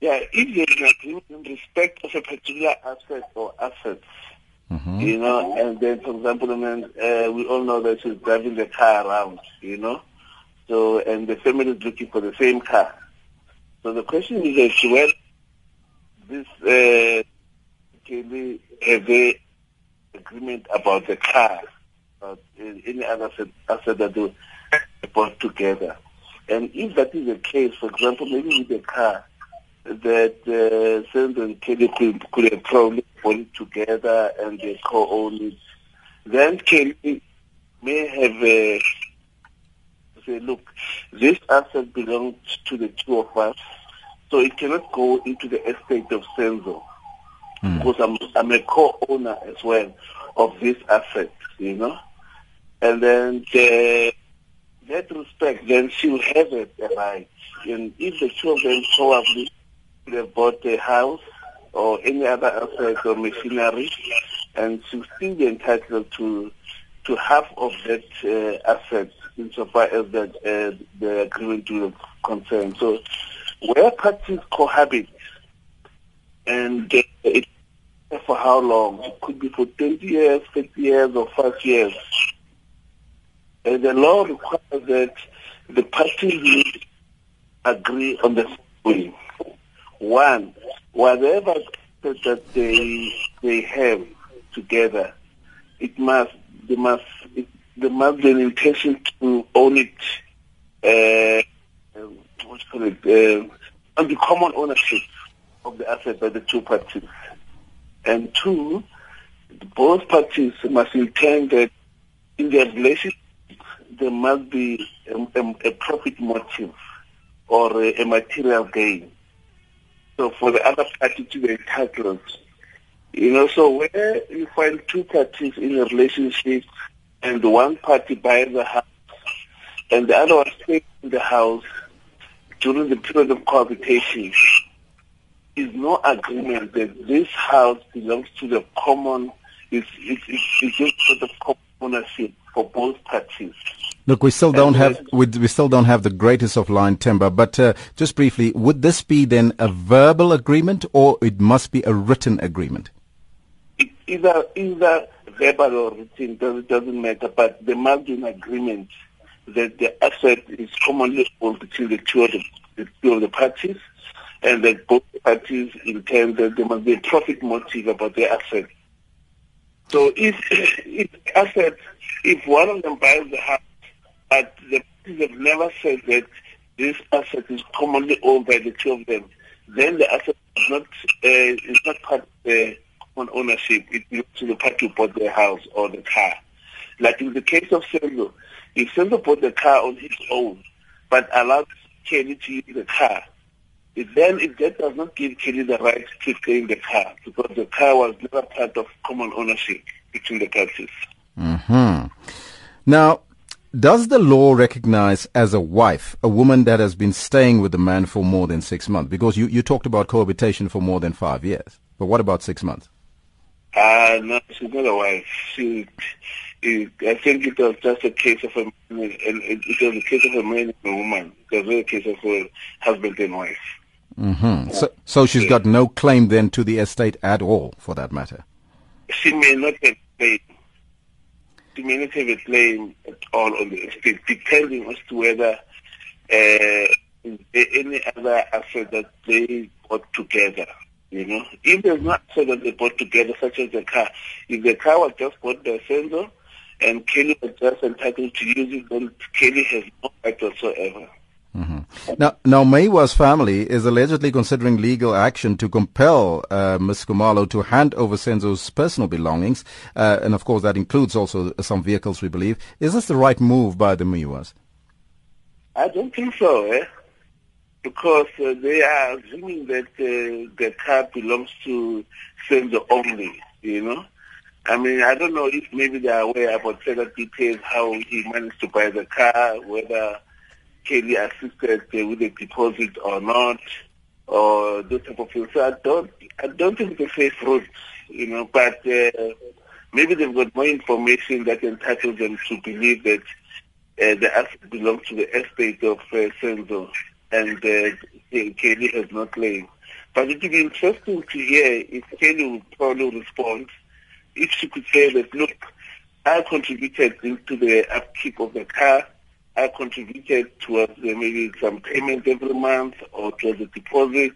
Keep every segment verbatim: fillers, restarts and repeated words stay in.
Yeah, if there is an agreement in respect of a particular asset or assets, mm-hmm. you know, and then, for example, I mean, uh, we all know that she's driving the car around, you know, so, and the family is looking for the same car. So the question is that, well, this, uh, Kelly, have they agreement about the car, about any other asset, asset that they bought together? And if that is the case, for example, maybe with the car, that uh, Senzo and Kelly could, could have probably put it together and they co-own it. Then Kelly may have a, say, look, this asset belongs to the two of us, so it cannot go into the estate of Senzo mm. because I'm, I'm a co-owner as well of this asset, you know. And then the, that respect, then she will have it, right? And if the two of them probably they bought a house or any other asset or machinery, and she's still entitled to to half of that uh, asset insofar as that uh, the agreement will concern. So where parties cohabit, and uh, it for how long? It could be for twenty years, fifty years, or five years. And the law requires that the parties agree on the following. One, whatever that they they have together, it must they must it, they must be an intention to own it. Uh, what call it? Uh, on the common ownership of the asset by the two parties. And two, both parties must intend that in their relationship there must be a, a, a profit motive or a, a material gain. So for the other party to be entitled, you know, so where you find two parties in a relationship and one party buys the house and the other one stays in the house during the period of cohabitation, is no agreement that this house belongs to the common, it's, it's, it's just sort of common ownership for both parties. Look, we still don't have we, we still don't have the greatest of line timber, but uh, just briefly, would this be then a verbal agreement or it must be a written agreement? It's either either verbal or written, it doesn't matter, but there must be an agreement that the asset is commonly owned between the two of the, the two of the parties, and that both parties intend that there must be a profit motive about the asset. So if if asset, if one of them buys the house, but the parties have never said that this asset is commonly owned by the two of them, then the asset is not, uh, is not part of the common ownership. It belongs to the party who bought their house or the car. Like in the case of Senzo, if Senzo bought the car on his own, but allowed Kelly to use the car, it then it that does not give Kelly the right to claim the car, because the car was never part of common ownership between the parties. Mm-hmm. Now, does the law recognize as a wife a woman that has been staying with the man for more than six months? Because you, you talked about cohabitation for more than five years. But what about six months? Uh, no, she's not a wife. She, it, I think it was just a case of a man and it, it was a case of a man and a woman. It was really a case of a husband and wife. Mm-hmm. So, so she's got no claim then to the estate at all, for that matter. She may not have claim. She may not have a claim at all on the estate, depending as to whether uh, any other asset that they bought together, you know. If there's no asset that they bought together, such as the car, if the car was just bought by Senzo and Kelly was just entitled to use it, then Kelly has no right whatsoever. Mm-hmm. Now, now Meyiwa's family is allegedly considering legal action to compel uh, Miz Khumalo to hand over Senzo's personal belongings, uh, and of course that includes also some vehicles, we believe. Is this the right move by the Meyiwas? I don't think so, eh? Because uh, they are assuming that uh, the car belongs to Senzo only, you know? I mean, I don't know if maybe they are aware about certain details, how he managed to buy the car, whether Kelly assisted uh, with a deposit or not, or those type of things. So I don't, I don't think they face roads, you know, but uh, maybe they've got more information that entitles them to believe that uh, the asset belongs to the estate of uh, Senzo and uh, Kelly has no claim. But it would be interesting to hear if Kelly would probably respond if she could say that, look, I contributed into the upkeep of the car, I contributed towards uh, maybe some payment every month or towards a deposit,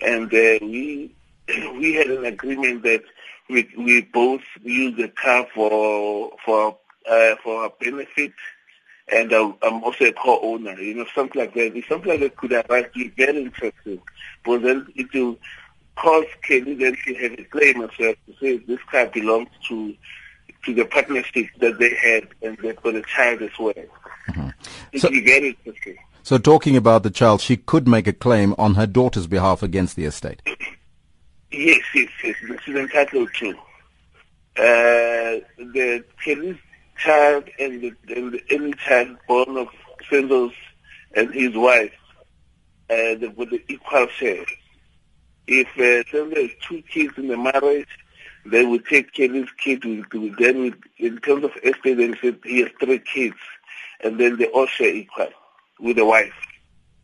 and uh, we we had an agreement that we we both use the car for for uh, for our benefit, and uh, I'm also a co-owner, you know, something like that. If something like that could arise, be very interesting, but then it will cause Kelly then to have a claim as well to say this car belongs to to the partnership that they had and that for the child as well. Mm-hmm. It so, would be very interesting. So talking about the child, she could make a claim on her daughter's behalf against the estate. Yes, yes, yes. She's entitled to. Uh, the Kelly's child and the, and the any child born of Senzo's and his wife, uh, they were the equal share. If uh, Senzo has two kids in the marriage, they would take Kelly's kid with, with them with, in terms of estate, and said he has three kids, and then they all share equal with the wife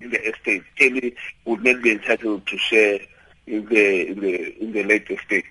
in the estate. Kelly would not be entitled to share in the in the in the late estate.